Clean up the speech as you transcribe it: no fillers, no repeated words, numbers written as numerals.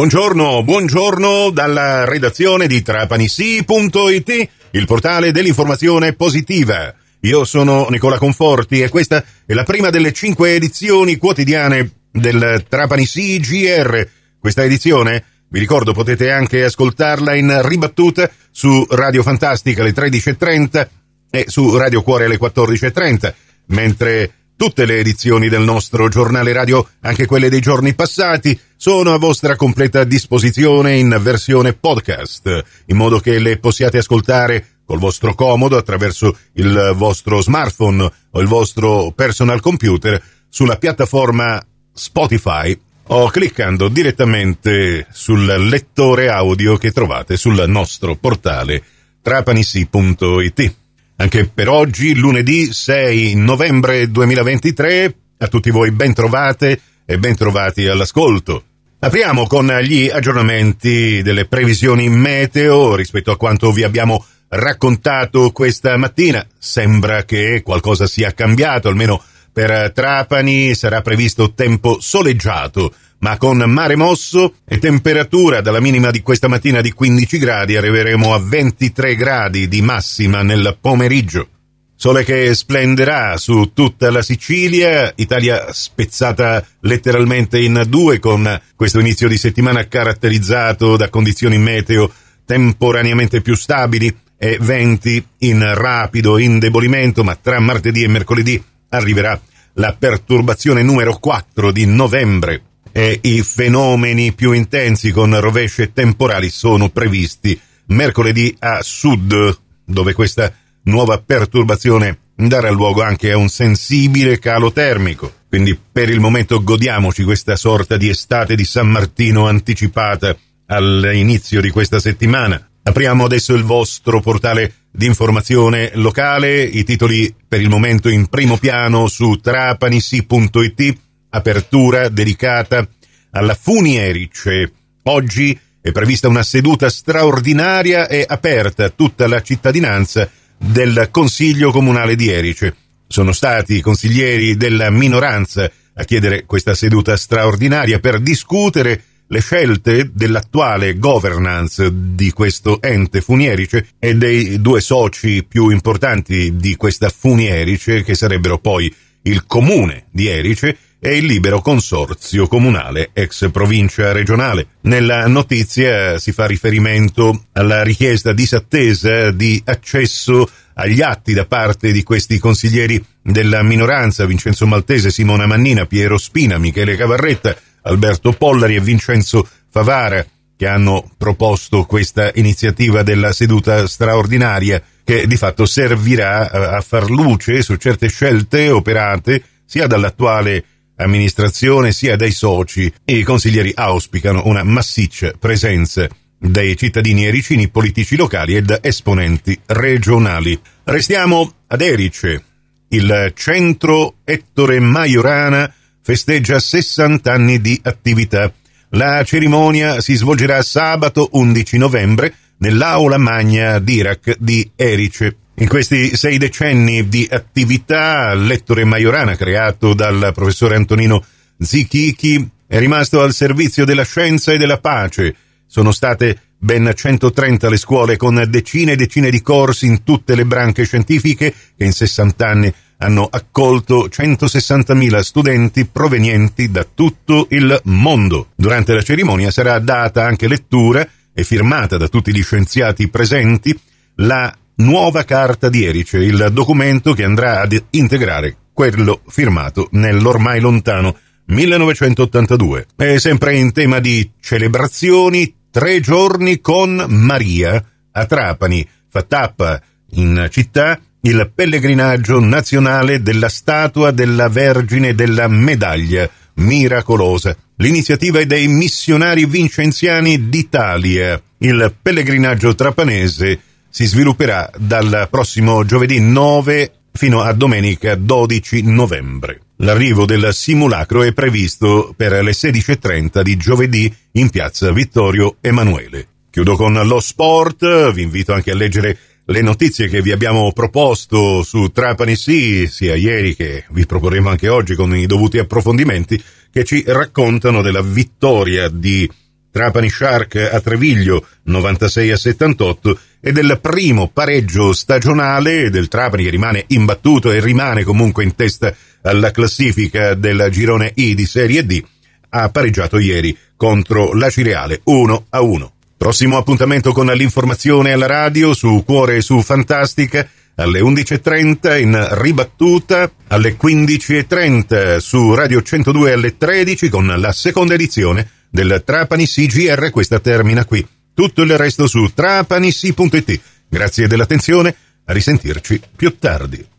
Buongiorno dalla redazione di Trapanisì.it, il portale dell'informazione positiva. Io sono Nicola Conforti e questa è la prima delle 5 edizioni quotidiane del Trapanisì GR. Questa edizione, vi ricordo, potete anche ascoltarla in ribattuta su Radio Fantastica alle 13.30 e su Radio Cuore alle 14.30, mentre tutte le edizioni del nostro giornale radio, anche quelle dei giorni passati, sono a vostra completa disposizione in versione podcast, in modo che le possiate ascoltare col vostro comodo attraverso il vostro smartphone o il vostro personal computer sulla piattaforma Spotify o cliccando direttamente sul lettore audio che trovate sul nostro portale trapanisì.it. Anche per oggi, lunedì 6 novembre 2023, a tutti voi bentrovate e bentrovati all'ascolto. Apriamo con gli aggiornamenti delle previsioni meteo rispetto a quanto vi abbiamo raccontato questa mattina. Sembra che qualcosa sia cambiato, almeno per Trapani sarà previsto tempo soleggiato, ma con mare mosso e temperatura dalla minima di questa mattina di 15 gradi arriveremo a 23 gradi di massima nel pomeriggio. Sole che splenderà su tutta la Sicilia, Italia spezzata letteralmente in due con questo inizio di settimana caratterizzato da condizioni meteo temporaneamente più stabili e venti in rapido indebolimento, ma tra martedì e mercoledì arriverà la perturbazione numero 4 di novembre e i fenomeni più intensi con rovesce temporali sono previsti mercoledì a sud, dove questa nuova perturbazione darà luogo anche a un sensibile calo termico. Quindi per il momento godiamoci questa sorta di estate di San Martino anticipata all'inizio di questa settimana. Apriamo adesso il vostro portale di informazione locale, i titoli per il momento in primo piano su trapanisì.it. Apertura dedicata alla FuniErice. Oggi è prevista una seduta straordinaria e aperta a tutta la cittadinanza del Consiglio Comunale di Erice. Sono stati i consiglieri della minoranza a chiedere questa seduta straordinaria per discutere le scelte dell'attuale governance di questo ente FuniErice e dei due soci più importanti di questa FuniErice, che sarebbero poi il Comune di Erice e il libero consorzio comunale ex provincia regionale. Nella notizia si fa riferimento alla richiesta disattesa di accesso agli atti da parte di questi consiglieri della minoranza, Vincenzo Maltese, Simona Mannina, Piero Spina, Michele Cavarretta, Alberto Pollari e Vincenzo Favara, che hanno proposto questa iniziativa della seduta straordinaria che di fatto servirà a far luce su certe scelte operate sia dall'attuale amministrazione sia dai soci. I consiglieri auspicano una massiccia presenza dei cittadini ericini, politici locali ed esponenti regionali. Restiamo ad Erice. Il centro Ettore Majorana festeggia 60 anni di attività. La cerimonia si svolgerà sabato 11 novembre nell'aula magna d'Irac di Erice. In questi 6 decenni di attività, l'Ettore Majorana, creato dal professore Antonino Zichichi, è rimasto al servizio della scienza e della pace. Sono state ben 130 le scuole con decine e decine di corsi in tutte le branche scientifiche che in 60 anni hanno accolto 160.000 studenti provenienti da tutto il mondo. Durante la cerimonia sarà data anche lettura e firmata da tutti gli scienziati presenti la Nuova Carta di Erice, il documento che andrà ad integrare quello firmato nell'ormai lontano 1982. E sempre in tema di celebrazioni, 3 giorni con Maria a Trapani. Fa tappa in città il pellegrinaggio nazionale della statua della Vergine della Medaglia Miracolosa. L'iniziativa è dei missionari vincenziani d'Italia. Il pellegrinaggio trapanese si svilupperà dal prossimo giovedì 9 fino a domenica 12 novembre. L'arrivo del simulacro è previsto per le 16.30 di giovedì in piazza Vittorio Emanuele. Chiudo con lo sport, vi invito anche a leggere le notizie che vi abbiamo proposto su Trapanisì, sia ieri che vi proporremo anche oggi con i dovuti approfondimenti, che ci raccontano della vittoria di Trapani Shark a Treviglio 96-78 e del primo pareggio stagionale del Trapani, che rimane imbattuto e rimane comunque in testa alla classifica del girone I di Serie D. Ha pareggiato ieri contro l'Acireale 1-1. Prossimo appuntamento con l'informazione alla radio su Cuore e su Fantastica alle 11.30, in ribattuta alle 15.30 su Radio 102 alle 13 con la seconda edizione del Trapanisì GR. Questa termina qui. Tutto il resto su trapanisì.it. Grazie dell'attenzione, a risentirci più tardi.